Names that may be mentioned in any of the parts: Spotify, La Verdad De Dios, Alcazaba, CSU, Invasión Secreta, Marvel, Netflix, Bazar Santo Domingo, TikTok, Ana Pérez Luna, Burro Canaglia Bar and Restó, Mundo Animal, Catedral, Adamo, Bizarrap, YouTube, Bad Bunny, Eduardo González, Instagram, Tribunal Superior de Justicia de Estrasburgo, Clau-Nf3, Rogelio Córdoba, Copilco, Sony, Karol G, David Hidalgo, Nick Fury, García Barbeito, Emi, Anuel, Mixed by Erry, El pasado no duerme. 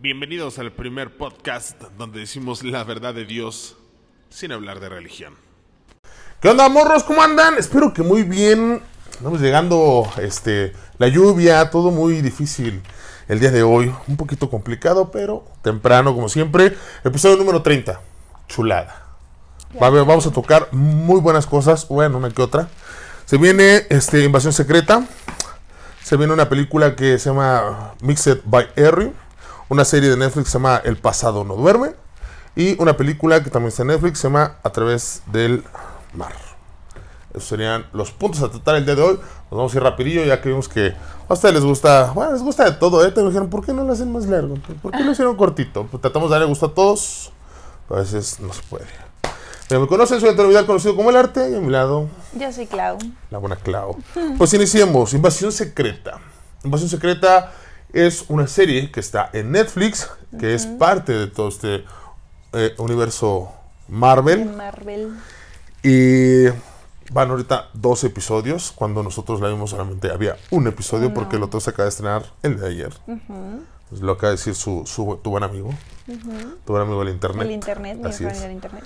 Bienvenidos al primer podcast donde decimos la verdad de Dios sin hablar de religión. ¿Qué onda, morros? ¿Cómo andan? Espero que muy bien. Estamos llegando la lluvia, todo muy difícil el día de hoy. Un poquito complicado, pero temprano como siempre. Episodio número 30, chulada. Vamos a tocar muy buenas cosas, bueno, una que otra. Se viene Invasión Secreta. Se viene una película que se llama Mixed by Erry. Una serie de Netflix que se llama El pasado no duerme. Y una película que también está en Netflix, se llama A través del mar. Esos serían los puntos a tratar el día de hoy. Nos vamos a ir rapidillo, ya que vimos que a ustedes les gusta, bueno, les gusta de todo, ¿eh? Te dijeron, ¿por qué no lo hacen más largo? ¿Por qué lo hicieron cortito? Pues tratamos de darle gusto a todos, pero a veces no se puede. Mira, me conocen, soy Antonio Vidal, conocido como El Arte, y a mi lado... Yo soy Clau. La buena Clau. Pues iniciemos, Invasión Secreta. Invasión Secreta es una serie que está en Netflix, que es parte de todo este universo Marvel. Y van ahorita 12 episodios, cuando nosotros la vimos solamente había un episodio, porque el otro se acaba de estrenar el de ayer. Pues lo acaba de decir tu buen amigo, tu buen amigo del internet. El internet, mi amigo del internet.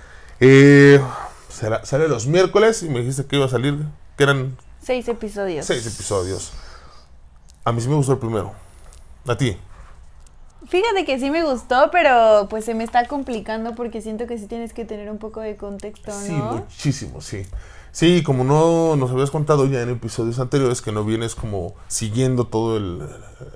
Sale los miércoles y me dijiste que iba a salir, que eran... 6 episodios. 6 episodios. A mí sí me gustó el primero. ¿A ti? Fíjate que sí me gustó, pero pues se me está complicando porque siento que sí tienes que tener un poco de contexto, ¿no? Sí, muchísimo, sí. Sí, como no nos habías contado ya en episodios anteriores que no vienes como siguiendo todo el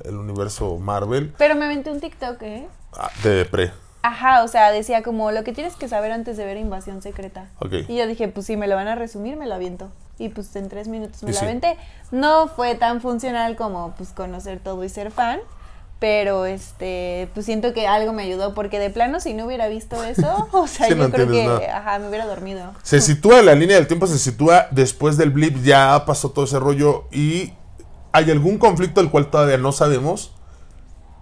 universo Marvel. Pero me aventé un TikTok, ¿eh? Ah, de pre. Ajá, o sea, decía como lo que tienes que saber antes de ver Invasión Secreta. Okay. Y yo dije, pues sí, me lo van a resumir, me lo aviento. Y pues en 3 minutos me lo aventé. No fue tan funcional como pues conocer todo y ser fan, pero pues siento que algo me ayudó, porque de plano si no hubiera visto eso, o sea, sí, yo no creo que me hubiera dormido. Se sitúa, la línea del tiempo se sitúa después del blip, ya pasó todo ese rollo y hay algún conflicto del cual todavía no sabemos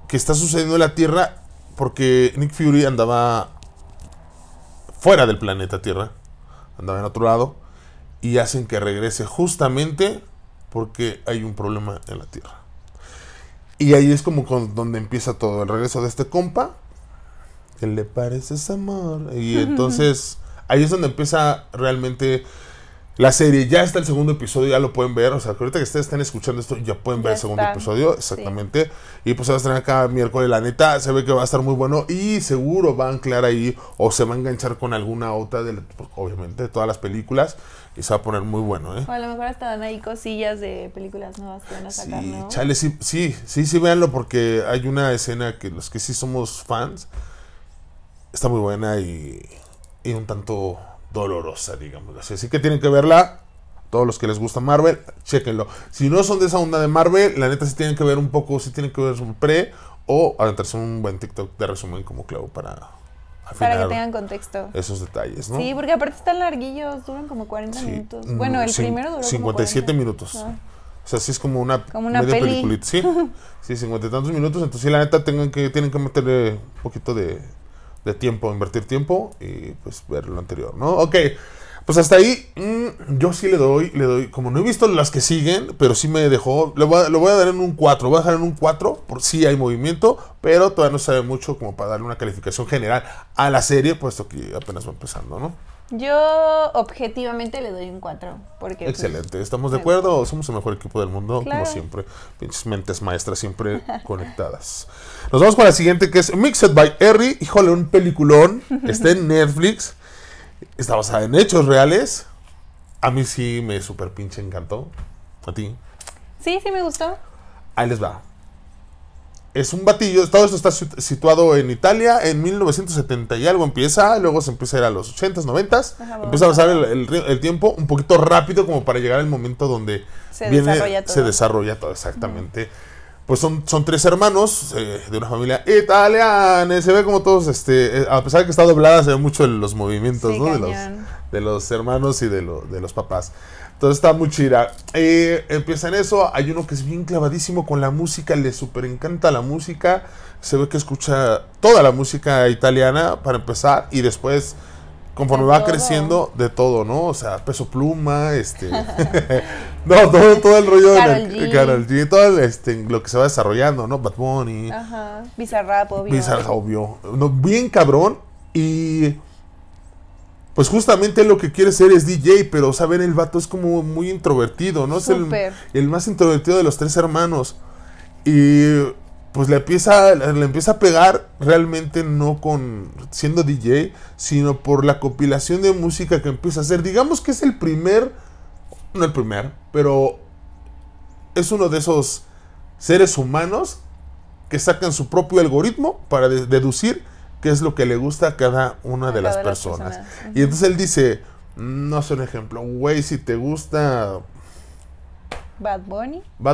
que está sucediendo en la Tierra, porque Nick Fury andaba fuera del planeta Tierra, andaba en otro lado, y hacen que regrese justamente porque hay un problema en la Tierra. Y ahí es como donde empieza todo, el regreso de este compa, que le pareces amor, y entonces ahí es donde empieza realmente la serie. Ya está el segundo episodio, ya lo pueden ver, o sea, que ahorita que ustedes están escuchando esto, ya pueden ver el segundo episodio, exactamente, y pues se va a estrenar cada miércoles, la neta, se ve que va a estar muy bueno, y seguro va a anclar ahí, o se va a enganchar con alguna otra, obviamente, de todas las películas, y se va a poner muy bueno, ¿eh? O a lo mejor hasta dan ahí cosillas de películas nuevas que van a sacar, ¿no? Chale, sí, véanlo, porque hay una escena que los que sí somos fans, está muy buena y un tanto dolorosa, digamos así. Así que tienen que verla, todos los que les gusta Marvel, chéquenlo. Si no son de esa onda de Marvel, la neta sí tienen que ver un poco, sí tienen que ver un pre, o aventarse un buen TikTok de resumen como Clau para... Para que tengan contexto. Esos detalles, ¿no? Sí, porque aparte están larguillos, duran como 40 minutos. Bueno, el primero duró 57 como 40 minutos. Ah. O sea, sí es como una media peliculita, sí. Sí, 50 y tantos minutos. Entonces, sí, la neta, tienen que meterle un poquito de tiempo, invertir tiempo y pues ver lo anterior, ¿no? Ok, pues hasta ahí yo sí le doy, como no he visto las que siguen, pero sí me dejó, lo voy a dar en un 4, voy a dejar en un 4, por si hay movimiento, pero todavía no sabe mucho como para darle una calificación general a la serie, puesto que apenas va empezando, ¿no? Yo objetivamente le doy un 4, porque... Excelente, pues, ¿estamos de acuerdo? Somos el mejor equipo del mundo, claro, como siempre. Pinches mentes maestras siempre conectadas. Nos vamos con la siguiente, que es Mixed by Erry. Híjole, un peliculón. Está en Netflix. Está basada en hechos reales. A mí sí me super pinche encantó. ¿A ti? Sí, sí me gustó. Ahí les va. Es un batillo, todo esto está situado en Italia, en 1970 y algo empieza, luego se empieza a ir a los 80s, 90s, empieza a pasar el tiempo un poquito rápido como para llegar al momento donde se desarrolla todo, exactamente. Pues son 3 hermanos de una familia italiana, se ve como todos, a pesar de que está doblada, se ve mucho los movimientos, sí, ¿no? de los hermanos y de los papás. Entonces está muy chida. Empieza en eso. Hay uno que es bien clavadísimo con la música. Le súper encanta la música. Se ve que escucha toda la música italiana para empezar. Y después, conforme va creciendo, de todo, ¿no? O sea, Peso Pluma, No, todo el rollo de Karol G, todo lo que se va desarrollando, ¿no? Bad Bunny. Ajá. Bizarrap, obvio. Bizarrap, obvio. No, bien cabrón. Y pues justamente él lo que quiere ser es DJ, pero, o sea, ver, el vato es como muy introvertido, ¿no? Súper. Es el más introvertido de los tres hermanos. Y pues le empieza a pegar realmente no con siendo DJ, sino por la compilación de música que empieza a hacer. Digamos que es el primer... No el primer, pero es uno de esos seres humanos que sacan su propio algoritmo para deducir qué es lo que le gusta a cada una de las personas. Y entonces él dice, no sé, un ejemplo, güey, si te gusta Bad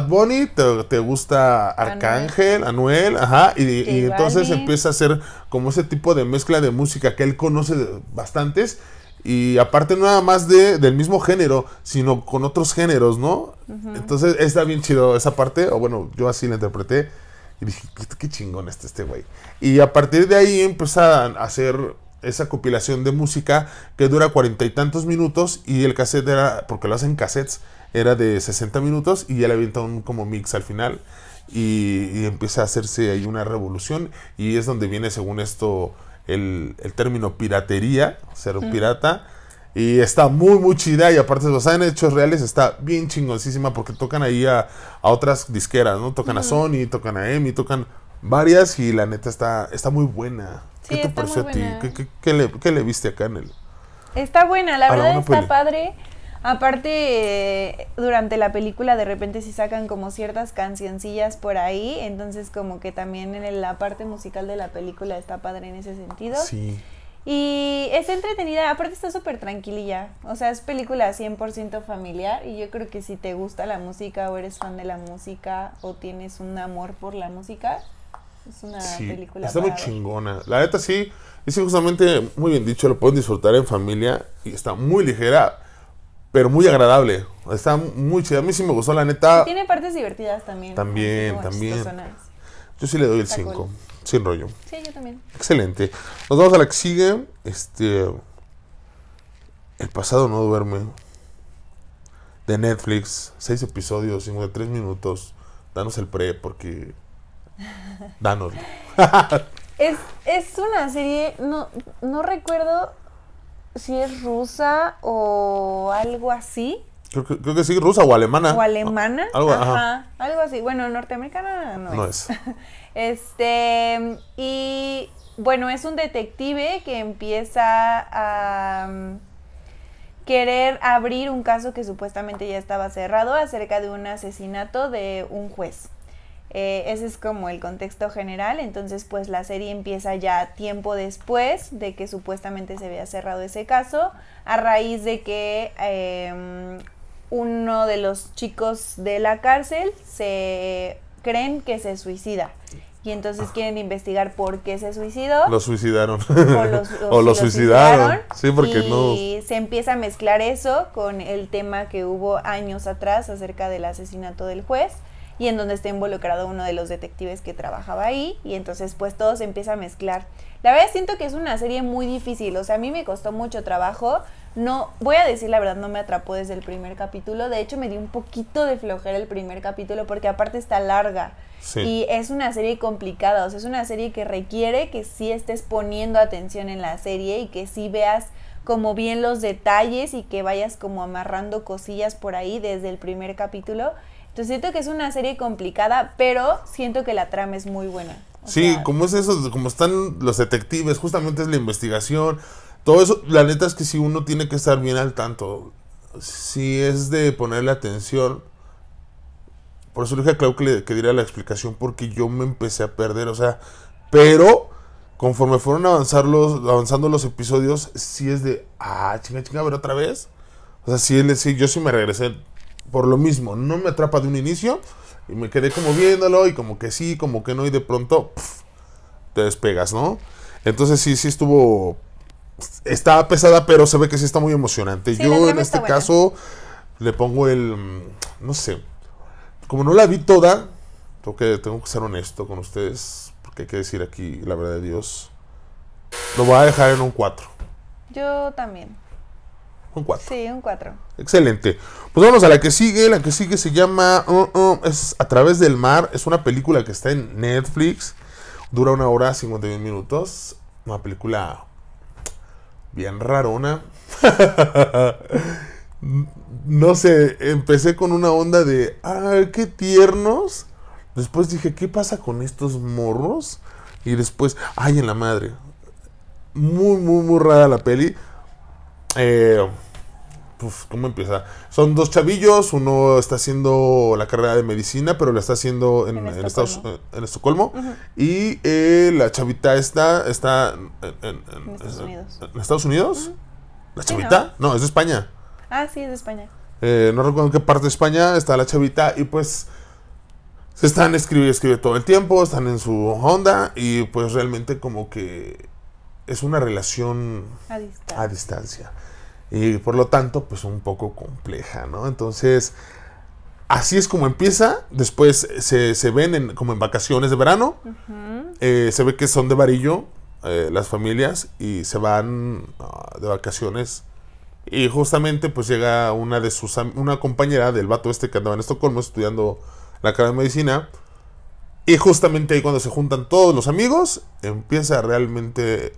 Bunny, te gusta Arcángel, Anuel, ajá, y entonces empieza a hacer como ese tipo de mezcla de música que él conoce bastantes. Y aparte nada más del mismo género, sino con otros géneros, ¿no? Uh-huh. Entonces está bien chido esa parte, o bueno, yo así la interpreté. Y dije, qué chingón este güey. Y a partir de ahí empieza a hacer esa compilación de música que dura 40 y tantos minutos. Y el cassette era, porque lo hacen cassettes, era de 60 minutos. Y ya le avienta un como mix al final. Y empieza a hacerse ahí una revolución. Y es donde viene, según esto... El término piratería, ser un pirata. Y está muy muy chida. Y aparte basada en hechos reales, está bien chingoncísima. Porque tocan ahí a otras disqueras, ¿no? Tocan a Sony, tocan a Emi, tocan varias. Y la neta está muy buena. Sí, ¿qué te pareció a ti? ¿Qué le viste acá en él? Está buena, la verdad está peli. Padre. Aparte, durante la película de repente sí sacan como ciertas cancioncillas por ahí, entonces como que también en la parte musical de la película está padre en ese sentido. Sí. Y es entretenida, aparte está súper tranquililla, o sea, es película 100% familiar y yo creo que si te gusta la música o eres fan de la música o tienes un amor por la música, es una película está muy chingona. La neta sí, es justamente muy bien dicho, lo pueden disfrutar en familia y está muy ligera. Pero muy agradable, está muy chida. A mí sí me gustó, la neta. Y tiene partes divertidas también. También. Yo sí le doy el 5, cool. Sin rollo. Sí, yo también. Excelente. Nos vamos a la que sigue. El pasado no duerme. De Netflix. 6 episodios, 53 minutos. Danos el pre, porque... Danos. es una serie, no recuerdo... si es rusa o algo así. Creo que sí, rusa o alemana. O alemana. Algo así. Bueno, norteamericana no es. Y bueno, es un detective que empieza a querer abrir un caso que supuestamente ya estaba cerrado acerca de un asesinato de un juez. Ese es como el contexto general, entonces pues la serie empieza ya tiempo después de que supuestamente se había cerrado ese caso, a raíz de que uno de los chicos de la cárcel se creen que se suicida y entonces quieren investigar por qué se suicidó. Lo suicidaron. O lo suicidaron. Sí, porque y se empieza a mezclar eso con el tema que hubo años atrás acerca del asesinato del juez. Y en donde está involucrado uno de los detectives que trabajaba ahí, y entonces pues todo se empieza a mezclar. La verdad siento que es una serie muy difícil, o sea, a mí me costó mucho trabajo, no, voy a decir la verdad, no me atrapó desde el primer capítulo, de hecho me dio un poquito de flojera el primer capítulo, porque aparte está larga, y es una serie complicada, o sea, es una serie que requiere que sí estés poniendo atención en la serie, y que sí veas como bien los detalles, y que vayas como amarrando cosillas por ahí desde el primer capítulo. Entonces siento que es una serie complicada, pero siento que la trama es muy buena. O sea, como es eso, como están los detectives, justamente es la investigación, todo eso, la neta es que si uno tiene que estar bien al tanto, si es de ponerle atención, por eso le dije a Clau que diera la explicación, porque yo me empecé a perder, o sea, pero conforme fueron avanzando los episodios, sí es de, chinga, a ver otra vez, o sea, sí, yo sí me regresé. Por lo mismo, no me atrapa de un inicio y me quedé como viéndolo y como que sí, como que no, y de pronto te despegas, ¿no? Entonces sí estuvo, está pesada, pero se ve que sí está muy emocionante. Sí, yo en este caso le pongo el, no sé, como no la vi toda, porque tengo que ser honesto con ustedes, porque hay que decir aquí la verdad de Dios, lo voy a dejar en un 4. Yo también. Un 4. Sí, un 4. Excelente. Pues vamos a la que sigue. La que sigue se llama es A través del mar. Es una película que está en Netflix. Dura 1 hora 51 minutos. Una película bien rarona. No sé, empecé con una onda de ¡ay, qué tiernos! Después dije, ¿qué pasa con estos morros? Y después, ¡ay, en la madre! Muy, muy, muy rara la peli. Pues, ¿cómo empieza? Son dos chavillos, uno está haciendo la carrera de medicina, pero la está haciendo en Estocolmo. Uh-huh. Y la chavita está en Estados Unidos. ¿En Estados Unidos? Uh-huh. ¿La chavita? Sí, no, es de España. Ah, sí, es de España. No recuerdo en qué parte de España está la chavita y pues se están escribiendo todo el tiempo, están en su onda y pues realmente como que es una relación a distancia y por lo tanto pues un poco compleja, ¿no? Entonces así es como empieza. Después se ven como en vacaciones de verano. Uh-huh. Se ve que son de Varillo las familias y se van de vacaciones. Y justamente pues llega una compañera del vato este que andaba en Estocolmo estudiando la carrera de medicina. Y justamente ahí cuando se juntan todos los amigos, empieza realmente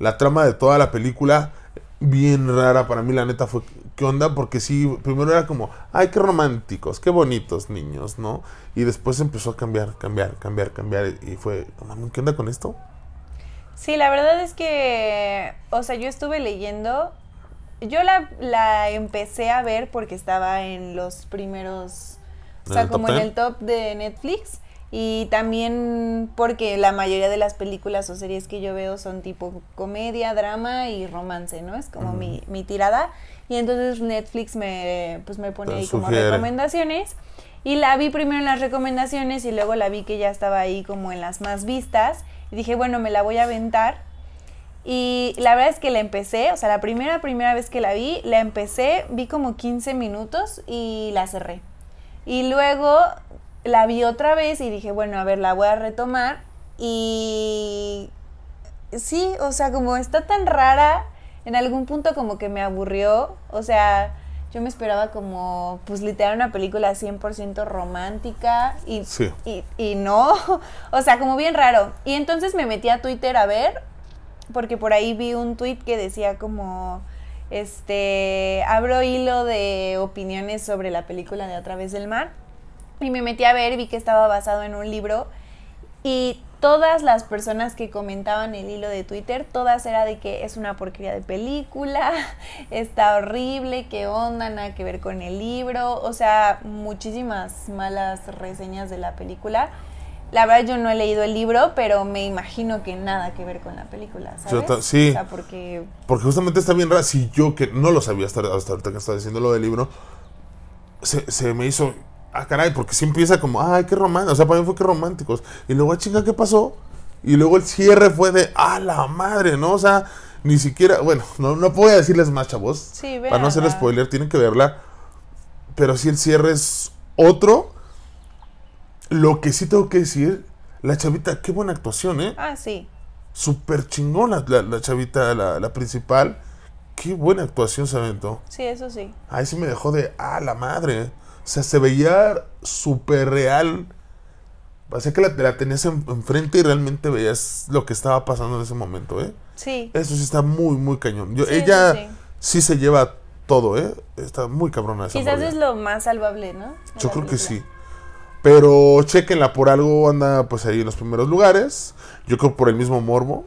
la trama de toda la película. Bien rara para mí, la neta fue, ¿qué onda? Porque sí, primero era como, ¡ay, qué románticos! ¡Qué bonitos niños! ¿No? Y después empezó a cambiar. Y fue, ¿qué onda con esto? Sí, la verdad es que, o sea, yo estuve leyendo... Yo la empecé a ver porque estaba en los primeros, o sea, como en el top de Netflix. Y también porque la mayoría de las películas o series que yo veo son tipo comedia, drama y romance, ¿no? Es como mi tirada. Y entonces Netflix me pone ahí como recomendaciones. Y la vi primero en las recomendaciones y luego la vi que ya estaba ahí como en las más vistas. Y dije, bueno, me la voy a aventar. Y la verdad es que la empecé, o sea, la primera vez que vi como 15 minutos y la cerré. Y luego la vi otra vez y dije, bueno, a ver, la voy a retomar. Y sí, o sea, como está tan rara, en algún punto como que me aburrió. O sea, yo me esperaba como, pues literal, una película 100% romántica y, sí. y no, o sea, como bien raro. Y entonces me metí a Twitter a ver... Porque por ahí vi un tuit que decía como, abro hilo de opiniones sobre la película de A través del mar. Y me metí a ver, vi que estaba basado en un libro. Y todas las personas que comentaban el hilo de Twitter, todas era de que es una porquería de película, está horrible, qué onda, nada que ver con el libro. O sea, muchísimas malas reseñas de la película. La verdad yo no he leído el libro, pero me imagino que nada que ver con la película, ¿sabes? Sí, o sea, porque justamente está bien raro. Si yo que no lo sabía hasta ahorita que estaba diciendo lo del libro, se me hizo, caray, porque sí empieza como, ay, qué romántico, o sea, para mí fue qué románticos. Y luego, chinga, ¿qué pasó? Y luego el cierre fue de, la madre, ¿no? O sea, ni siquiera, bueno, no puedo decirles más, chavos. Sí, para no hacer spoiler, tienen que verla. Pero sí, el cierre es otro. Lo que sí tengo que decir, la chavita, qué buena actuación, ¿eh? Ah, sí. Súper chingona la chavita, la principal. Qué buena actuación se aventó. Sí, eso sí. Ahí sí me dejó de, la madre. O sea, se veía súper real. Parecía que la tenías enfrente y realmente veías lo que estaba pasando en ese momento, ¿eh? Sí. Eso sí está muy, muy cañón. Ella sí se lleva todo, ¿eh? Está muy cabrona esa Quizás morida. Es lo más salvable, ¿no? Yo creo que sí. Pero chequenla, por algo anda pues ahí en los primeros lugares. Yo creo por el mismo morbo,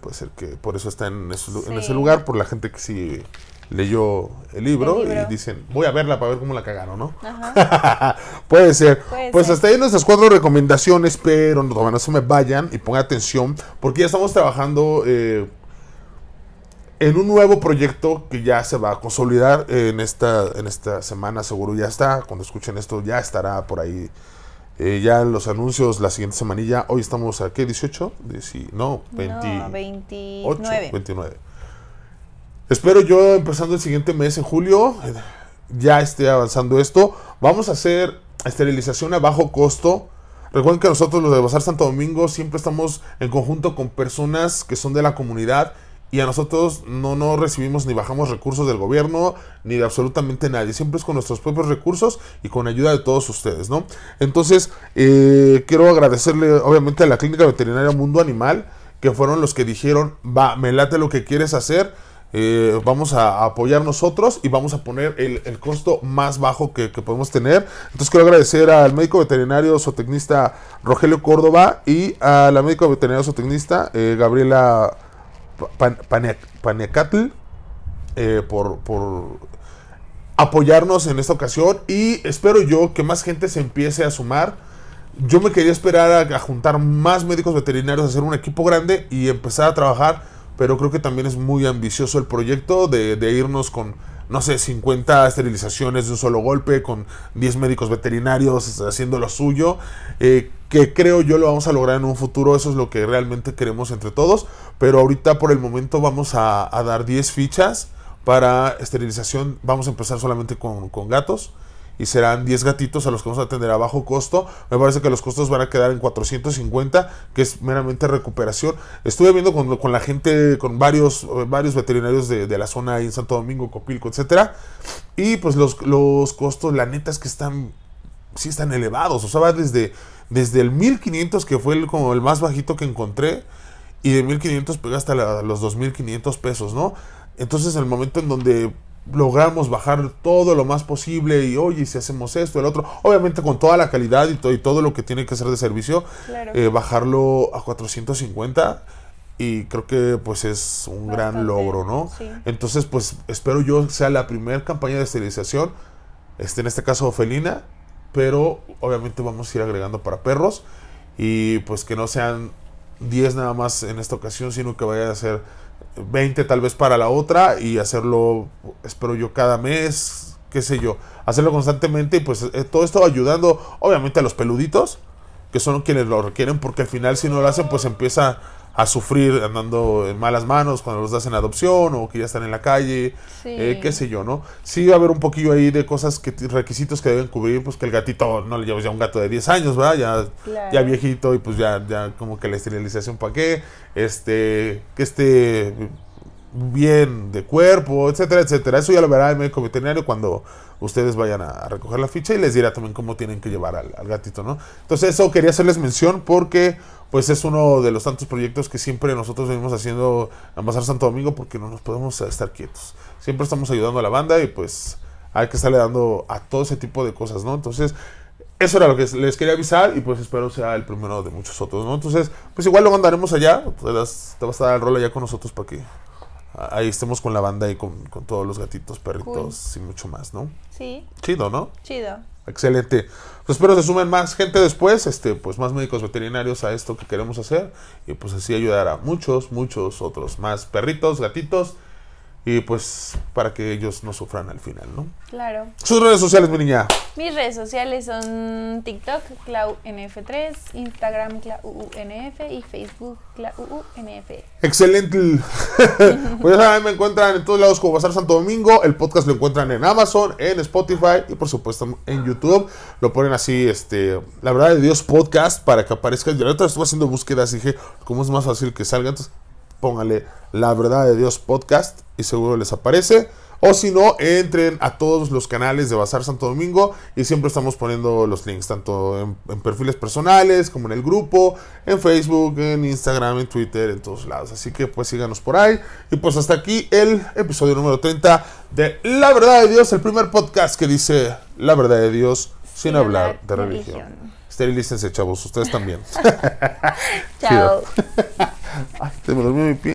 puede ser que por eso está en ese lugar, por la gente que sí leyó el libro. Y dicen, voy a verla para ver cómo la cagaron, ¿no? Ajá. Puede ser. Pues hasta ahí nuestras 4 recomendaciones, pero no se me vayan y pongan atención, porque ya estamos trabajando en un nuevo proyecto que ya se va a consolidar en esta semana, seguro ya está. Cuando escuchen esto ya estará por ahí ya los anuncios la siguiente semanilla. Hoy estamos a ¿qué? 18, 29. 29. Espero yo empezando el siguiente mes en julio ya esté avanzando esto. Vamos a hacer esterilización a bajo costo. Recuerden que nosotros los de Bazar Santo Domingo siempre estamos en conjunto con personas que son de la comunidad Y a nosotros no recibimos ni bajamos recursos del gobierno, ni de absolutamente nadie. Siempre es con nuestros propios recursos y con ayuda de todos ustedes, ¿no? Entonces, quiero agradecerle obviamente a la Clínica Veterinaria Mundo Animal, que fueron los que dijeron, va, me late lo que quieres hacer, vamos a apoyar nosotros y vamos a poner el costo más bajo que podemos tener. Entonces quiero agradecer al médico veterinario zootecnista Rogelio Córdoba y a la médico veterinaria zootecnista Gabriela Paneacatl por apoyarnos en esta ocasión, y espero yo que más gente se empiece a sumar. Yo me quería esperar a juntar más médicos veterinarios, hacer un equipo grande y empezar a trabajar, pero creo que también es muy ambicioso el proyecto de irnos con, no sé, 50 esterilizaciones de un solo golpe, con 10 médicos veterinarios haciendo lo suyo, que creo yo lo vamos a lograr en un futuro. Eso es lo que realmente queremos entre todos, pero ahorita por el momento vamos a dar 10 fichas para esterilización. Vamos a empezar solamente con gatos, y serán 10 gatitos a los que vamos a atender a bajo costo. Me parece que los costos van a quedar en 450, que es meramente recuperación. Estuve viendo con la gente, con varios veterinarios de la zona ahí en Santo Domingo, Copilco, etcétera, y pues los costos, la neta es que están elevados. O sea, va desde el 1500, que fue como el más bajito que encontré, y de 1500 pega hasta los 2500 pesos, ¿no? Entonces, el momento en donde logramos bajar todo lo más posible, y oye, si hacemos esto, el otro, obviamente con toda la calidad y todo lo que tiene que ser de servicio, claro, bajarlo a 450, y creo que pues es un bastante gran logro, ¿no? Sí. Entonces pues espero yo sea la primera campaña de esterilización, en este caso felina, pero obviamente vamos a ir agregando para perros, y pues que no sean 10 nada más en esta ocasión, sino que vaya a ser 20 tal vez para la otra, y hacerlo, espero yo, cada mes, qué sé yo, hacerlo constantemente. Y pues todo esto ayudando obviamente a los peluditos, que son quienes lo requieren, porque al final si no lo hacen pues empieza a sufrir andando en malas manos cuando los das en adopción, o que ya están en la calle, sí, qué sé yo, ¿no? Sí va a haber un poquillo ahí de cosas, que requisitos que deben cubrir, pues que el gatito, no le lleves ya un gato de 10 años, ¿verdad? Ya, claro, ya viejito, y pues ya como que la esterilización para qué, que esté bien de cuerpo, etcétera, etcétera. Eso ya lo verá el médico veterinario cuando ustedes vayan a recoger la ficha, y les dirá también cómo tienen que llevar al gatito, ¿no? Entonces eso quería hacerles mención, porque pues es uno de los tantos proyectos que siempre nosotros venimos haciendo en Bazar Santo Domingo, porque no nos podemos estar quietos. Siempre estamos ayudando a la banda, y pues hay que estarle dando a todo ese tipo de cosas, ¿no? Entonces eso era lo que les quería avisar, y pues espero sea el primero de muchos otros, ¿no? Entonces pues igual lo mandaremos allá, te vas a dar el rol allá con nosotros para que ahí estemos con la banda y con todos los gatitos, perritos, cool, y mucho más, ¿no? Sí. Chido, ¿no? Chido. Excelente. Pues espero se sumen más gente después, pues más médicos veterinarios a esto que queremos hacer, y pues así ayudar a muchos, muchos otros más perritos, gatitos, y pues para que ellos no sufran al final, ¿no? Claro. Sus redes sociales, mi niña. Mis redes sociales son TikTok, Clau-Nf3, Instagram, Clau-Nf, y Facebook, Clau-Nf. Excelente. Pues ya saben, me encuentran en todos lados como Bazar Santo Domingo. El podcast lo encuentran en Amazon, en Spotify, y por supuesto en YouTube. Lo ponen así, La Verdad de Dios Podcast, para que aparezca. Yo la otra vez estuve haciendo búsquedas y dije, ¿cómo es más fácil que salga? Entonces póngale La Verdad de Dios Podcast y seguro les aparece. O si no, entren a todos los canales de Bazar Santo Domingo, y siempre estamos poniendo los links, tanto en perfiles personales como en el grupo, en Facebook, en Instagram, en Twitter, en todos lados. Así que pues síganos por ahí. Y pues hasta aquí el episodio número 30 de La Verdad de Dios, el primer podcast que dice La Verdad de Dios sin hablar de religión. Esterilícense, chavos, ustedes también. Chao. Ay, te me dormí mi pie.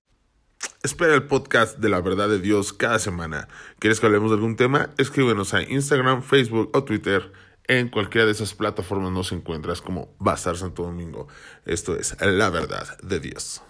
Espera el podcast de La Verdad de Dios cada semana. ¿Quieres que hablemos de algún tema? Escríbenos a Instagram, Facebook o Twitter. En cualquiera de esas plataformas nos encuentras como Bazar Santo Domingo. Esto es La Verdad de Dios.